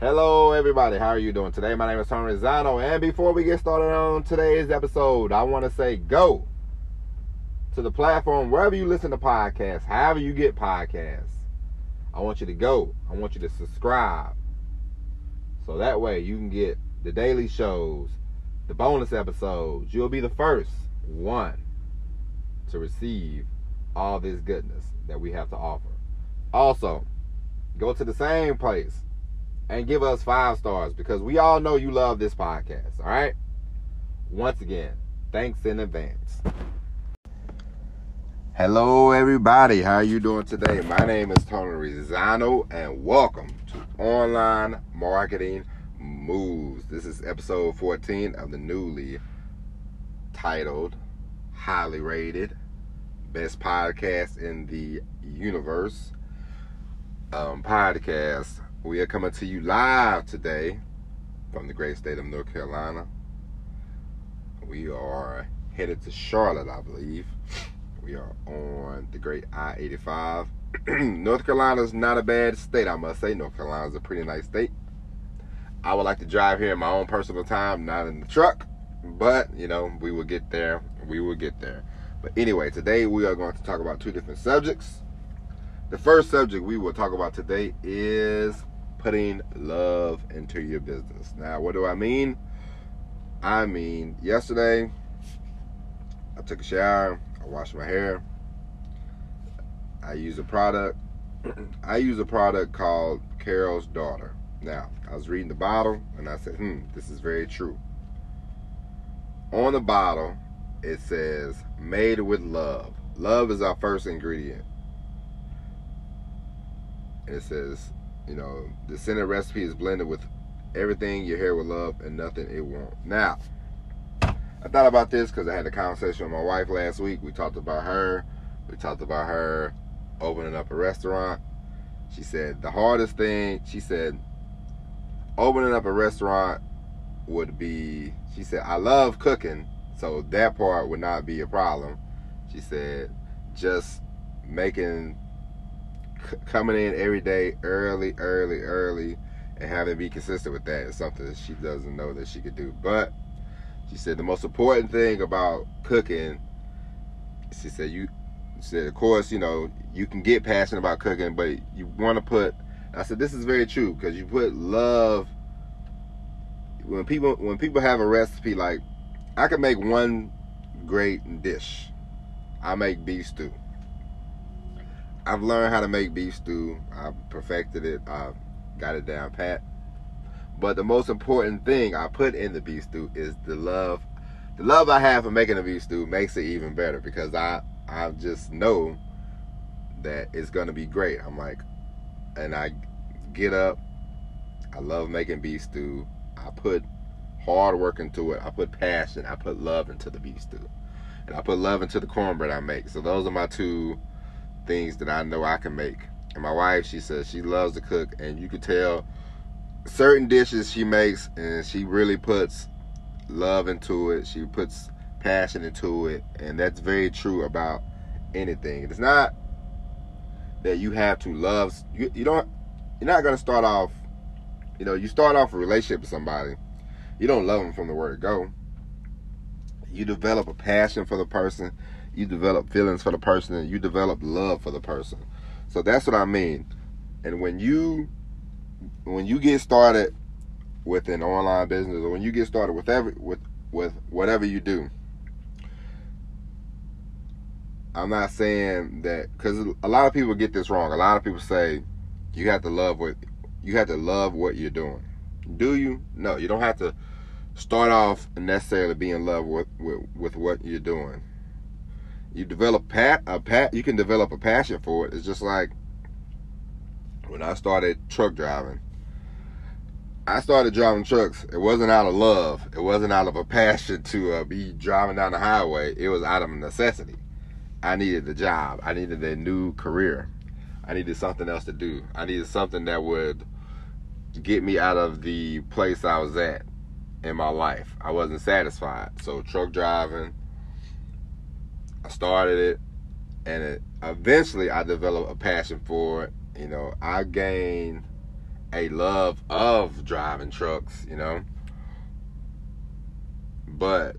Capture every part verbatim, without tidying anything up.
Hello everybody, how are you doing today? My name is Tony Rizzano, and before we get started on today's episode, I want to say go to the platform wherever you listen to podcasts, however you get podcasts. I want you to go. I want you to subscribe. So that way you can get the daily shows, the bonus episodes. You'll be the first one to receive all this goodness that we have to offer. Also, go to the same place and give us five stars, because we all know you love this podcast, all right? Once again, thanks in advance. Hello everybody, how are you doing today? My name is Tony Rizzano, and welcome to Online Marketing Moves. This is episode fourteen of the newly titled, highly rated, best podcast in the universe um, podcast. We are coming to you live today from the great state of North Carolina. We are headed to Charlotte, I believe. We are on the great I eighty-five. North Carolina's not a bad state, I must say. North Carolina's a pretty nice state. I would like to drive here in my own personal time, not in the truck. But, you know, we will get there. We will get there. But anyway, today we are going to talk about two different subjects. The first subject we will talk about today is putting love into your business. Now, what do I mean? I mean, yesterday I took a shower. I wash my hair. I use a product. I use a product called Carol's Daughter. Now, I was reading the bottle and I said, hmm, this is very true. On the bottle, it says, made with love. Love is our first ingredient. And it says, you know, the center recipe is blended with everything your hair will love and nothing it won't. Now, I thought about this because I had a conversation with my wife last week. We talked about her. We talked about her opening up a restaurant. She said the hardest thing, she said, opening up a restaurant would be, she said, I love cooking, so that part would not be a problem. She said, just making, c- coming in every day early, early, early, and having to be consistent with that is something that she doesn't know that she could do. But she said the most important thing about cooking, she said, you she said, of course, you know, you can get passionate about cooking, but you want to put, I said, this is very true, because you put love, when people when people have a recipe, like, I can make one great dish. I make beef stew. I've learned how to make beef stew. I've perfected it. I've got it down pat. But the most important thing I put in the beef stew is the love. The love I have for making the beef stew makes it even better, because I, I just know that it's going to be great. I'm like, and I get up. I love making beef stew. I put hard work into it. I put passion. I put love into the beef stew. And I put love into the cornbread I make. So those are my two things that I know I can make. And my wife, she says she loves to cook, and you can tell certain dishes she makes, and she really puts love into it. She puts passion into it, and that's very true about anything. It's not that you have to love. You, you don't. You're not gonna start off. You know, you start off a relationship with somebody. You don't love them from the word go. You develop a passion for the person. You develop feelings for the person, and you develop love for the person. So that's what I mean. And when you When you get started with an online business, or when you get started with every with with whatever you do, I'm not saying that, because a lot of people get this wrong. A lot of people say you have to love what you have to love what you're doing. Do you? No, you don't have to start off and necessarily be in love with, with, with what you're doing. You develop pat a pat. You can develop a passion for it. It's just like, when I started truck driving, I started driving trucks. It wasn't out of love. It wasn't out of a passion to uh, be driving down the highway. It was out of necessity. I needed a job. I needed a new career. I needed something else to do. I needed something that would get me out of the place I was at in my life. I wasn't satisfied. So truck driving, I started it, and it, eventually I developed a passion for it. You know, I gained a love of driving trucks, you know, but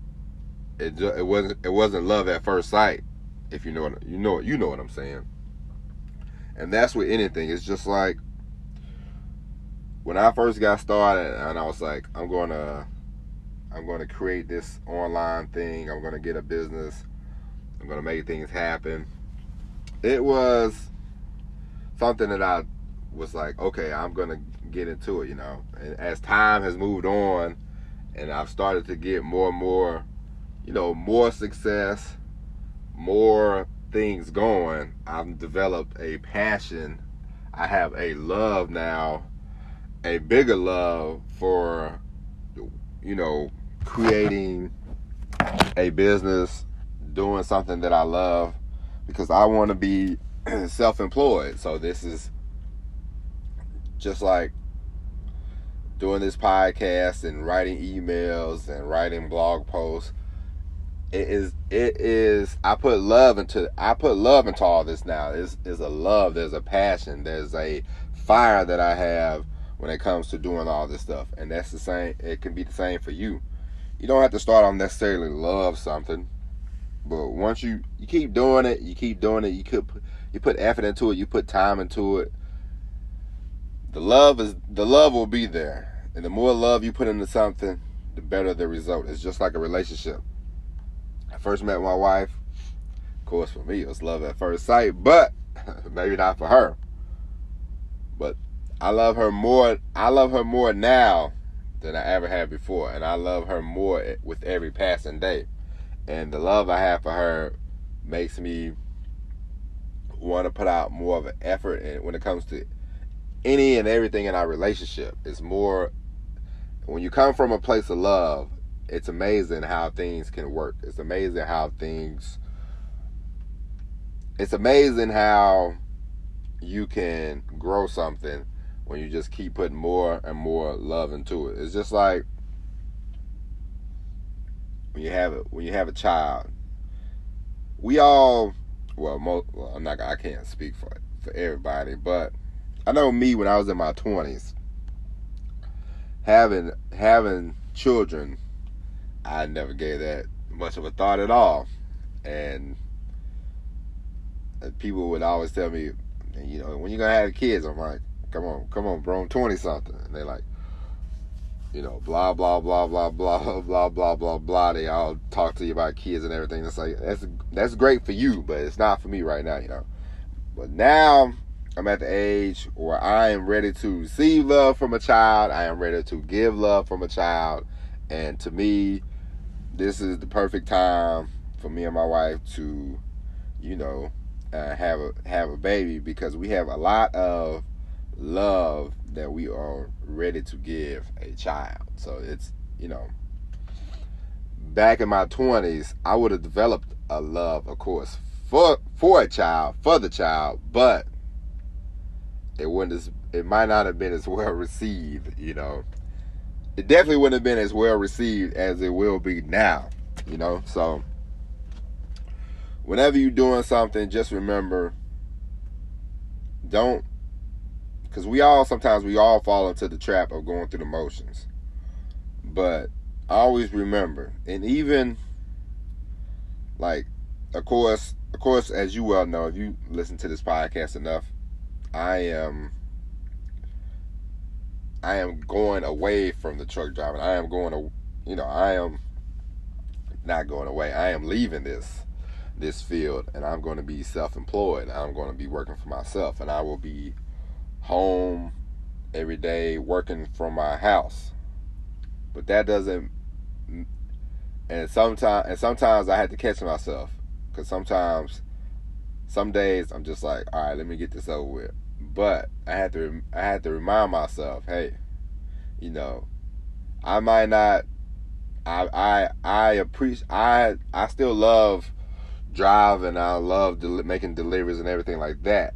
it it wasn't it wasn't love at first sight, if you know what, you know you know what I'm saying. And that's with anything. It's just like when I first got started, and I was like, I'm gonna I'm gonna create this online thing. I'm gonna get a business. I'm gonna make things happen. It was something that I was like, okay, I'm gonna get into it, you know. And as time has moved on, and I've started to get more and more, you know, more success, more things going, I've developed a passion. I have a love now, a bigger love for, you know, creating a business, doing something that I love, because I want to be self-employed. So this is just like doing this podcast and writing emails and writing blog posts. It is, it is, I put love into, I put love into all this now. It's, it's a love, there's a passion, there's a fire that I have when it comes to doing all this stuff. And that's the same, it can be the same for you. You don't have to start on necessarily love something, but once you, you keep doing it, you keep doing it, you could, you put effort into it, you put time into it, the love is, the love will be there. And the more love you put into something, the better the result. It's just like a relationship. I first met my wife, of course for me it was love at first sight, but maybe not for her. But I love her more, I love her more now than I ever had before, and I love her more with every passing day. And the love I have for her makes me want to put out more of an effort in, when it comes to any and everything in our relationship. It's more, when you come from a place of love, it's amazing how things can work. It's amazing how things, it's amazing how you can grow something when you just keep putting more and more love into it. It's just like when you have it, when you have a child, we all, well, most, well I'm not, I can't speak for for everybody, but I know me when I was in my twenties, having having children, I never gave that much of a thought at all. And people would always tell me, you know, when you're going to have kids? I'm like, come on, come on, bro, I'm twenty-something. And they're like, you know, blah, blah, blah, blah, blah, blah, blah, blah, blah. They all talk to you about kids and everything. It's like, that's, that's great for you, but it's not for me right now, you know. But now I'm at the age where I am ready to receive love from a child. I am ready to give love from a child. And to me, this is the perfect time for me and my wife to, you know, uh, have a have a baby, because we have a lot of love that we are ready to give a child. So it's, you know, back in my twenties, I would have developed a love, of course, for for a child, for the child, but it wouldn't, it might not have been as well received, you know. It definitely wouldn't have been as well received as it will be now, you know. So whenever you're doing something, just remember, don't, because we all, sometimes we all fall into the trap of going through the motions. But always remember, and even like, of course, of course, as you well know, if you listen to this podcast enough, I am. I am going away from the truck driving. I am going to, you know, I am not going away. I am leaving this, this field, and I'm going to be self-employed. I'm going to be working for myself, and I will be home every day working from my house. But that doesn't, and sometimes, and sometimes I had to catch myself, because sometimes, some days I'm just like, all right, let me get this over with. But I had to, I had to remind myself, hey, you know, I might not, I, I, I appreciate, I, I still love driving. I love del- making deliveries and everything like that.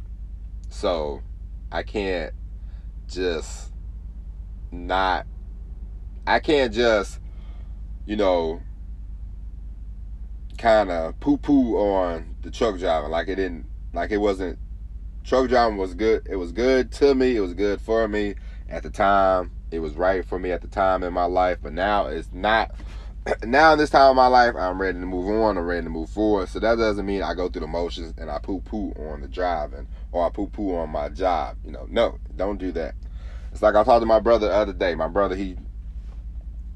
So I can't just not, I can't just, you know, kind of poo-poo on the truck driving. Like it didn't, like it wasn't, truck driving was good. It was good to me. It was good for me. At the time, it was right for me at the time in my life, but now it's not. Now in this time of my life, I'm ready to move on. I'm ready to move forward. So that doesn't mean I go through the motions and I poo-poo on the driving or I poo-poo on my job. You know, no, don't do that. It's like I talked to my brother the other day. My brother, he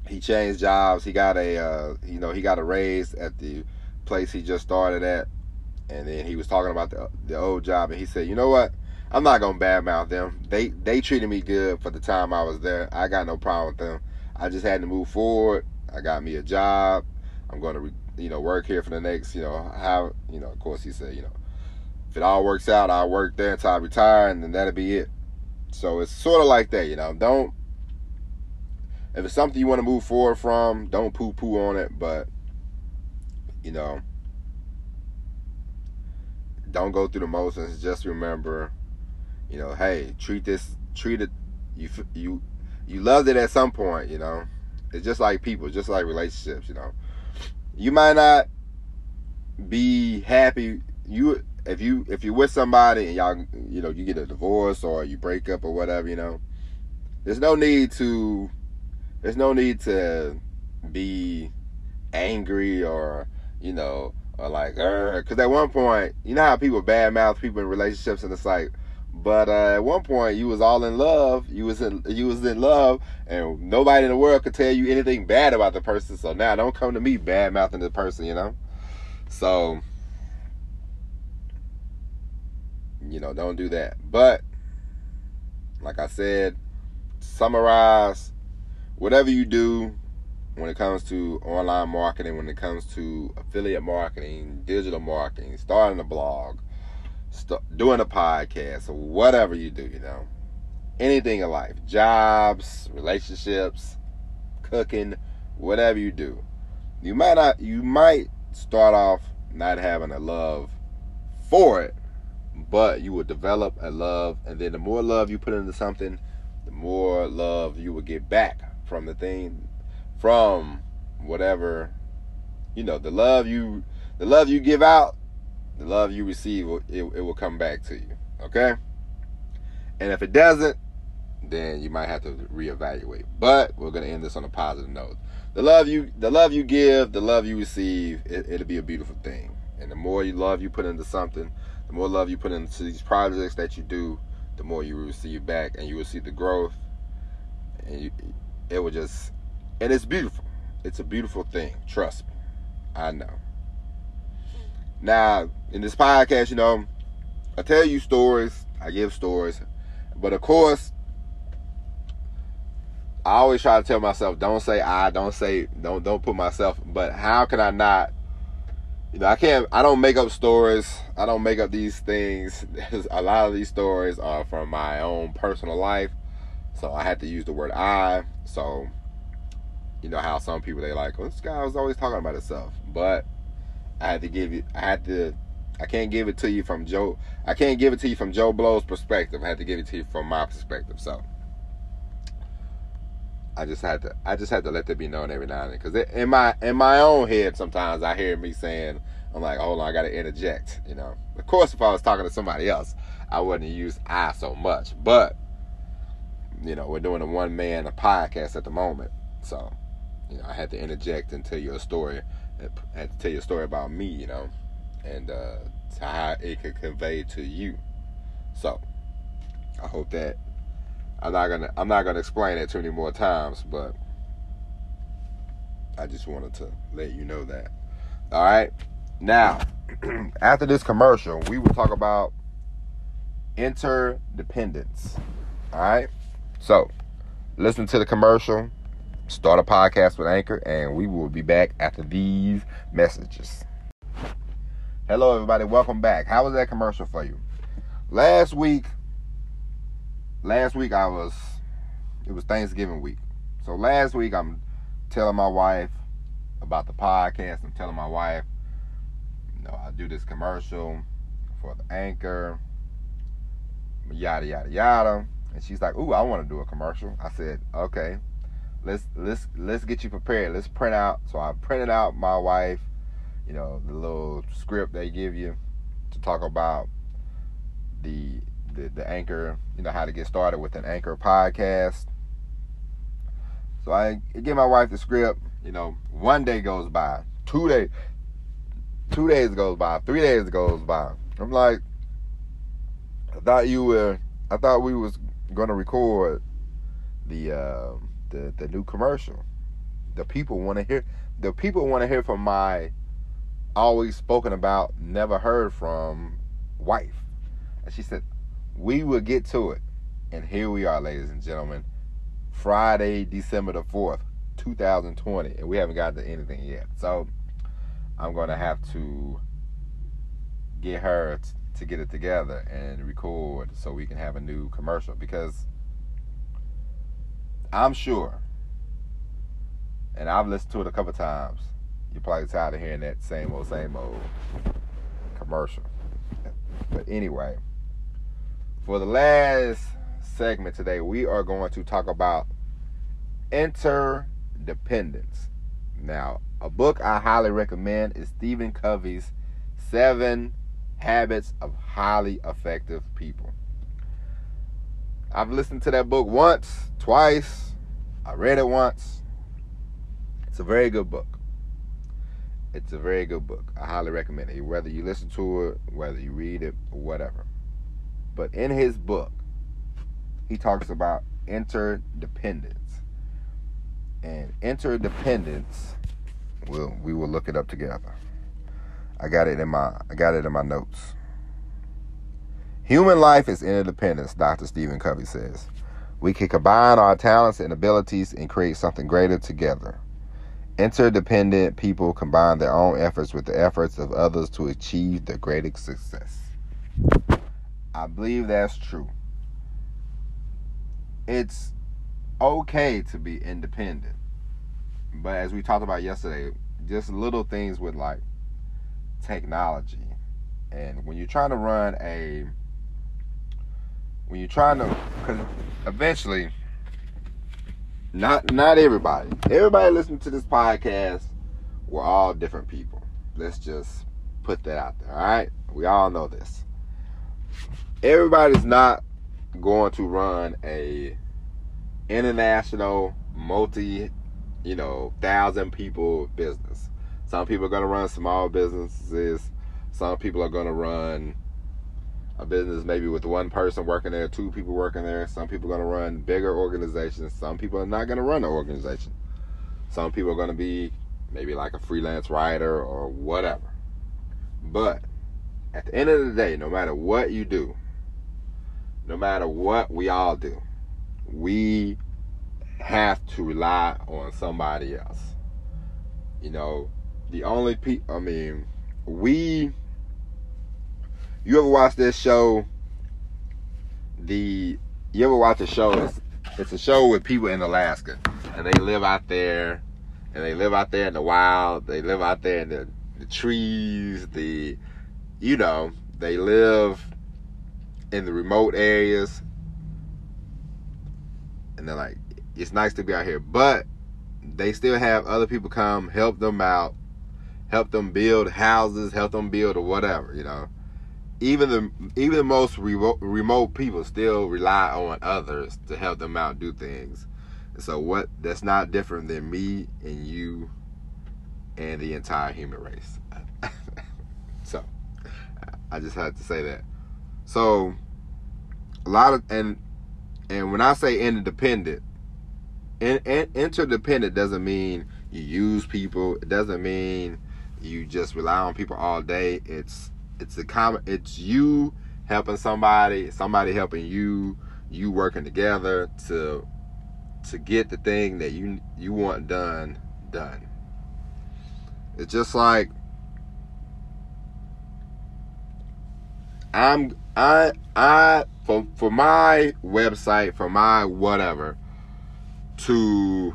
he changed jobs. He got a uh, you know he got a raise at the place he just started at, and then he was talking about the the old job, and he said, you know what? I'm not gonna badmouth them. They they treated me good for the time I was there. I got no problem with them. I just had to move forward. I got me a job. I'm going to, you know, work here for the next, you know, how, you know, of course he said, you know, if it all works out, I'll work there until I retire, and then that'll be it. So it's sort of like that, you know, don't, if it's something you want to move forward from, don't poo-poo on it, but, you know, don't go through the motions. Just remember, you know, hey, treat this, treat it, you, you, you loved it at some point, you know. It's just like people, just like relationships, you know. You might not be happy. You if you if you're with somebody and y'all, you know, you get a divorce or you break up or whatever, you know. There's no need to there's no need to be angry or, you know, or like, because at one point, you know how people badmouth people in relationships, and it's like, But uh, at one point, you was all in love. You was in, you was in love, and nobody in the world could tell you anything bad about the person. So now, don't come to me bad mouthing the person, you know. So, you know, don't do that. But like I said, summarize whatever you do when it comes to online marketing, when it comes to affiliate marketing, digital marketing, starting a blog, doing a podcast, or whatever you do, you know, anything in life, jobs, relationships, cooking, whatever you do, you might not, you might start off not having a love for it, but you will develop a love, and then the more love you put into something, the more love you will get back from the thing, from whatever, you know, the love you, the love you give out. The love you receive, it, it will come back to you, okay? And if it doesn't, then you might have to reevaluate. But we're going to end this on a positive note. The love you, the love you give, the love you receive, it, it'll be a beautiful thing. And the more you love you put into something, the more love you put into these projects that you do, the more you receive back, and you will see the growth. And you, it will just, and it's beautiful. It's a beautiful thing. Trust me, I know. Now, in this podcast, you know, I tell you stories, I give stories, but of course, I always try to tell myself, don't say I, don't say, don't don't put myself, but how can I not, you know, I can't, I don't make up stories, I don't make up these things, a lot of these stories are from my own personal life, so I had to use the word I, so, you know, how some people, they like, well, this guy was always talking about himself, but I had to give you, I had to, I can't give it to you from Joe, I can't give it to you from Joe Blow's perspective. I had to give it to you from my perspective. So I just had to, I just had to let that be known every now and then. Because in my, in my own head, sometimes I hear me saying, I'm like, hold on, I got to interject, you know. Of course, if I was talking to somebody else, I wouldn't use I so much. But, you know, we're doing a one-man podcast at the moment. So, you know, I had to interject and tell you a story. I had to tell you a story about me, you know, and uh, how it could convey to you. So, I hope that I'm not gonna I'm not gonna explain it too many more times, but I just wanted to let you know that. All right. Now, after this commercial, we will talk about interdependence. All right. So, listen to the commercial. Start a podcast with Anchor, and we will be back after these messages. Hello, everybody. Welcome back. How was that commercial for you? Last week, last week I was, it was Thanksgiving week. So last week I'm telling my wife about the podcast. I'm telling my wife, you know, I do this commercial for the Anchor, yada, yada, yada. And she's like, ooh, I want to do a commercial. I said, okay. Let's let's let's get you prepared. Let's print out. So I printed out my wife, you know, the little script they give you to talk about the the, the Anchor, you know, how to get started with an Anchor podcast. So I give my wife the script, you know, one day goes by, two days, two days goes by, three days goes by. I'm like, I thought you were, I thought we was going to record the, uh, the, the new commercial. The people want to hear, the people want to hear from my always spoken about, never heard from wife. And she said, we will get to it. And here we are, ladies and gentlemen. Friday, December the fourth, two thousand twenty, and we haven't got to anything yet. So I'm going to have to get her t- to get it together and record so we can have a new commercial, because I'm sure, and I've listened to it a couple times, you're probably tired of hearing that same old, same old commercial. But anyway, for the last segment today, we are going to talk about interdependence. Now, a book I highly recommend is Stephen Covey's Seven Habits of Highly Effective People. I've listened to that book once, twice. I read it once. It's a very good book. It's a very good book. I highly recommend it, whether you listen to it, whether you read it, or whatever. But in his book, he talks about interdependence. And interdependence, we'll, we will look it up together. I got it in my I got it in my notes. Human life is interdependence, Doctor Stephen Covey says. We can combine our talents and abilities and create something greater together. Interdependent people combine their own efforts with the efforts of others to achieve the greatest success. I believe that's true. It's okay to be independent, but as we talked about yesterday, just little things with like technology, and when you're trying to run a, when you're trying to, because eventually, not not everybody, everybody listening to this podcast, we're all different people. Let's just put that out there. All right, we all know this. Everybody's not going to run a international multi, you know, thousand people business. Some people are going to run small businesses. Some people are going to run a business maybe with one person working there, two people working there. Some people are going to run bigger organizations. Some people are not going to run an organization. Some people are going to be maybe like a freelance writer or whatever. But at the end of the day, no matter what you do, no matter what we all do, we have to rely on somebody else. You know, the only people, I mean, we, you ever watch this show, the, you ever watch a show, it's, it's a show with people in Alaska, and they live out there, and they live out there in the wild, they live out there in the, the trees, the, you know, they live in the remote areas, and they're like, it's nice to be out here, but they still have other people come help them out, help them build houses, help them build or whatever, you know. Even the even the most remote, remote people still rely on others to help them out, do things. And so what? That's not different than me and you and the entire human race. So I just had to say that. So, a lot of, and and when I say interdependent, in, in, interdependent doesn't mean you use people. It doesn't mean you just rely on people all day. It's it's a common, it's you helping somebody, somebody helping you, you working together to to get the thing that you you want done done. It's just like I'm. I, I, for, for my website, for my whatever, to,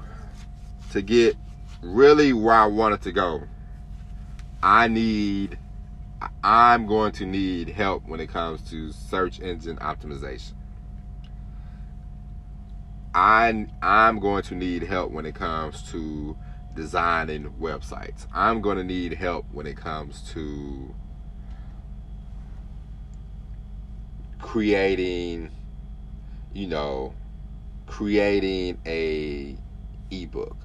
to get really where I want it to go, I need, I'm going to need help when it comes to search engine optimization. I, I'm going to need help when it comes to designing websites. I'm going to need help when it comes to creating, you know, creating a ebook.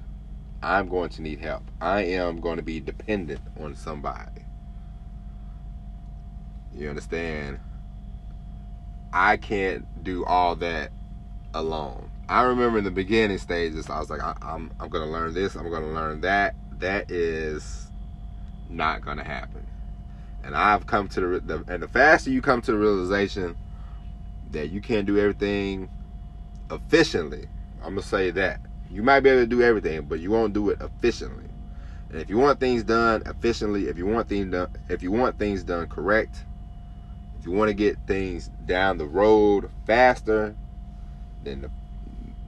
I'm going to need help. I am going to be dependent on somebody. You understand? I can't do all that alone. I remember in the beginning stages, I was like, I, I'm I'm going to learn this. I'm going to learn that. That is not going to happen. And I've come to the, the and the faster you come to the realization that you can't do everything efficiently. I'm going to say that. You might be able to do everything, but you won't do it efficiently. And if you want things done efficiently, if you want things done, if you want things done correct, if you want to get things down the road faster, then the,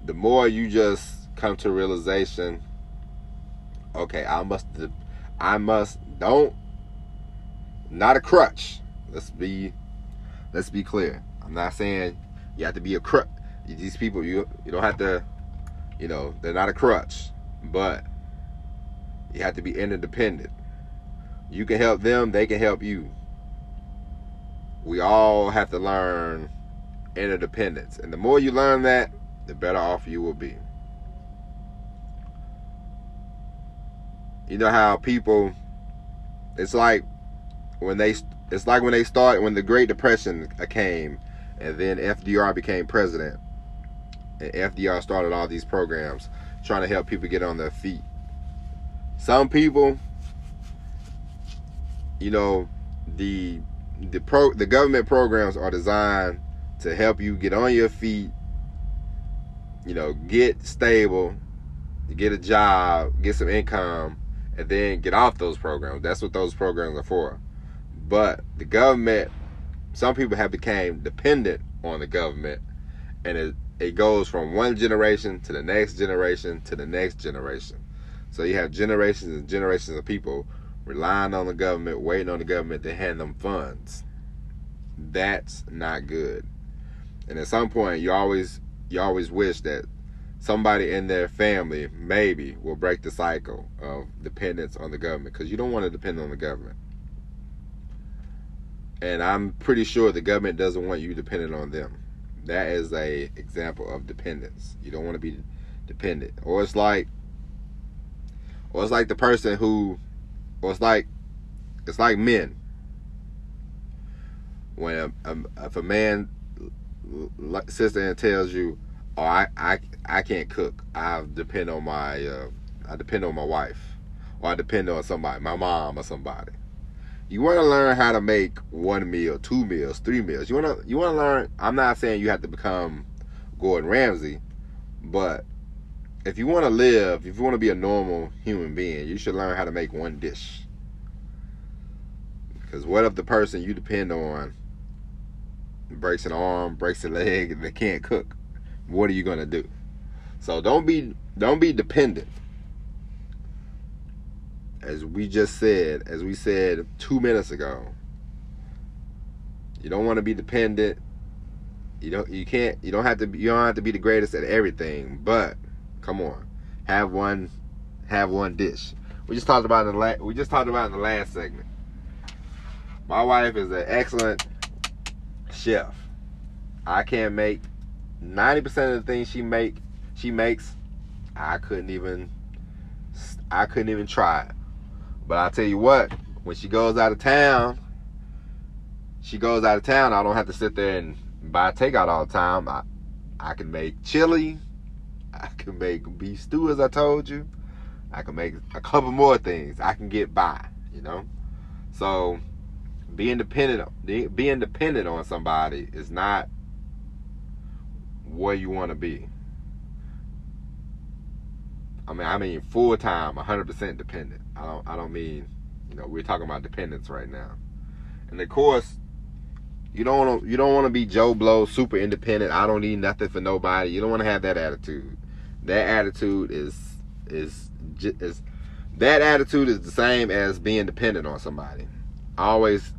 the more you just come to realization, okay, I must, I must don't, not a crutch. Let's be, let's be clear. I'm not saying you have to be a crutch. These people, you you don't have to. You know, they're not a crutch, but you have to be interdependent. You can help them, they can help you. We all have to learn interdependence. And the more you learn that, the better off you will be. You know how people, it's like when they, it's like when they started, when the Great Depression came and then F D R became president. And F D R started all these programs trying to help people get on their feet. Some people, you know, the the pro the government programs are designed to help you get on your feet, you know, get stable, get a job, get some income, and then get off those programs. That's what those programs are for. But the government, some people have become dependent on the government, and it It goes from one generation to the next generation to the next generation. So you have generations and generations of people relying on the government, waiting on the government to hand them funds. That's not good. And at some point, you always you always wish that somebody in their family maybe will break the cycle of dependence on the government, because you don't want to depend on the government. And I'm pretty sure the government doesn't want you dependent on them. That is a example of dependence. You don't want to be dependent. Or it's like, or it's like the person who, or it's like, it's like men. When a, a, if a man sits there and tells you, "Oh, I, I, I can't cook. I depend on my, uh, I depend on my wife, or I depend on somebody, my mom or somebody." You want to learn how to make one meal, two meals, three meals. You want to you want to learn. I'm not saying you have to become Gordon Ramsay, but if you want to live, if you want to be a normal human being, you should learn how to make one dish. Because what if the person you depend on breaks an arm, breaks a leg, and they can't cook? What are you going to do? So don't be don't be dependent. As we just said, as we said two minutes ago, you don't want to be dependent. You don't, you can't, you don't have to, you don't have to be the greatest at everything. But come on, have one, have one dish. We just talked about in the la- we just talked about in the last segment. My wife is an excellent chef. I can't make ninety percent of the things she make. She makes. I couldn't even, I couldn't even try it. But I tell you what, when she goes out of town, she goes out of town, I don't have to sit there and buy takeout all the time. I, I can make chili. I can make beef stew, as I told you. I can make a couple more things. I can get by, you know? So being dependent, being dependent on somebody is not where you want to be. I mean, I mean full-time, one hundred percent dependent. I don't, I don't mean, you know, we're talking about dependence right now. And of course, you don't want to, you don't want to be Joe Blow, super independent. I don't need nothing for nobody. You don't want to have that attitude. That attitude is, is, is, that attitude is the same as being dependent on somebody. Always,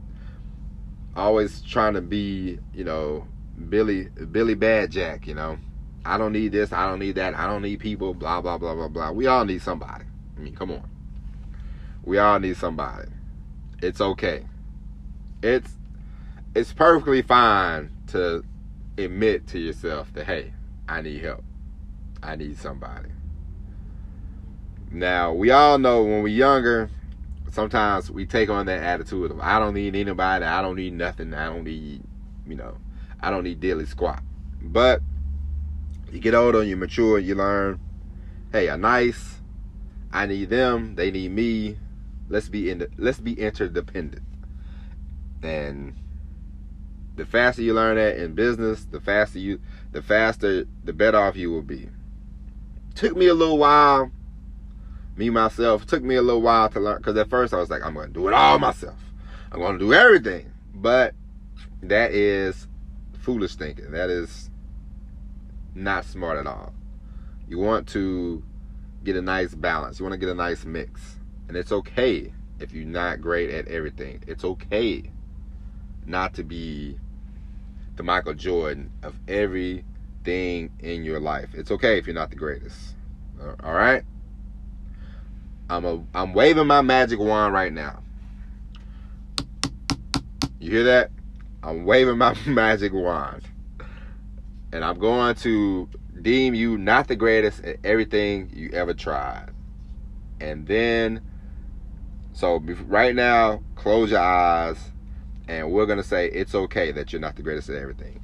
always trying to be, you know, Billy, Billy Bad Jack, you know. I don't need this, I don't need that, I don't need people, blah, blah, blah, blah, blah. We all need somebody. I mean, come on. We all need somebody. It's okay. It's it's perfectly fine to to admit to yourself that, hey, I need help. I need somebody. Now, we all know when we're younger, sometimes we take on that attitude of, I don't need anybody, I don't need nothing, I don't need, you know, I don't need diddly squat. But you get older, you mature, you learn, hey, I'm nice, I need them, they need me, let's be in the, let's be interdependent. And the faster you learn that in business, the faster you, the faster, the better off you will be. Took me a little while, me myself, took me a little while to learn, because at first I was like, I'm going to do it all myself, I'm going to do everything. But that is foolish thinking. That is not smart at all. You want to get a nice balance. You want to get a nice mix. And it's okay if you're not great at everything. It's okay not to be the Michael Jordan of everything in your life. It's okay if you're not the greatest. All right? I'm a, I'm waving my magic wand right now. You hear that? I'm waving my magic wand. And I'm going to deem you not the greatest at everything you ever tried. And then, so right now, close your eyes, and we're going to say it's okay that you're not the greatest at everything.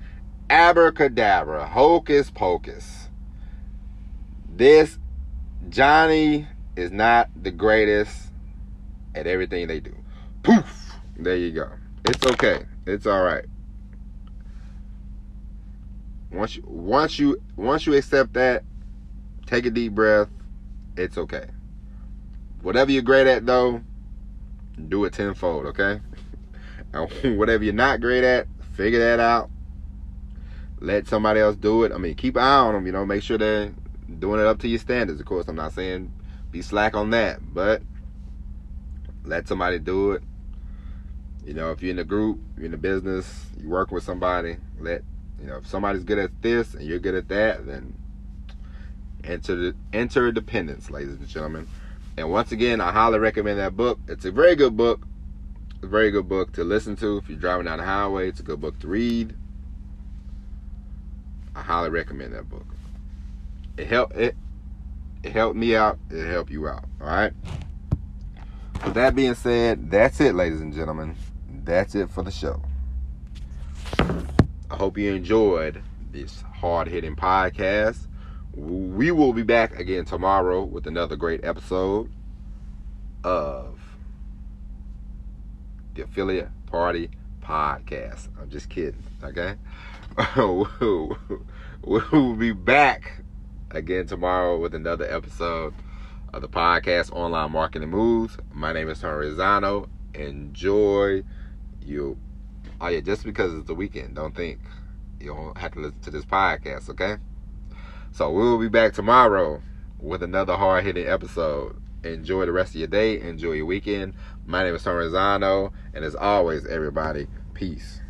Abracadabra, hocus pocus. This Johnny is not the greatest at everything they do. Poof! There you go. It's okay. It's all right. Once you, once you, once you accept that, take a deep breath. It's okay. Whatever you're great at, though, do it tenfold, okay? And whatever you're not great at, figure that out. Let somebody else do it. I mean, keep an eye on them, you know, make sure they're doing it up to your standards. Of course, I'm not saying be slack on that, but let somebody do it. You know, if you're in a group, you're in a business, you work with somebody, let, you know, if somebody's good at this and you're good at that, then enter interdependence, ladies and gentlemen. And once again, I highly recommend that book. It's a very good book. A very good book to listen to if you're driving down the highway. It's a good book to read. I highly recommend that book. It helped it, it helped me out. It'll help you out. All right? With that being said, that's it, ladies and gentlemen. That's it for the show. I hope you enjoyed this hard-hitting podcast. We will be back again tomorrow with another great episode of the Affiliate Party Podcast. I'm just kidding, okay? We'll be back again tomorrow with another episode of the podcast Online Marketing Moves. My name is Tony Rizzano. Enjoy you. Oh, yeah, just because it's the weekend, don't think you don't have to listen to this podcast, okay? So we'll be back tomorrow with another hard-hitting episode. Enjoy the rest of your day. Enjoy your weekend. My name is Tony Rizzano. And as always, everybody, peace.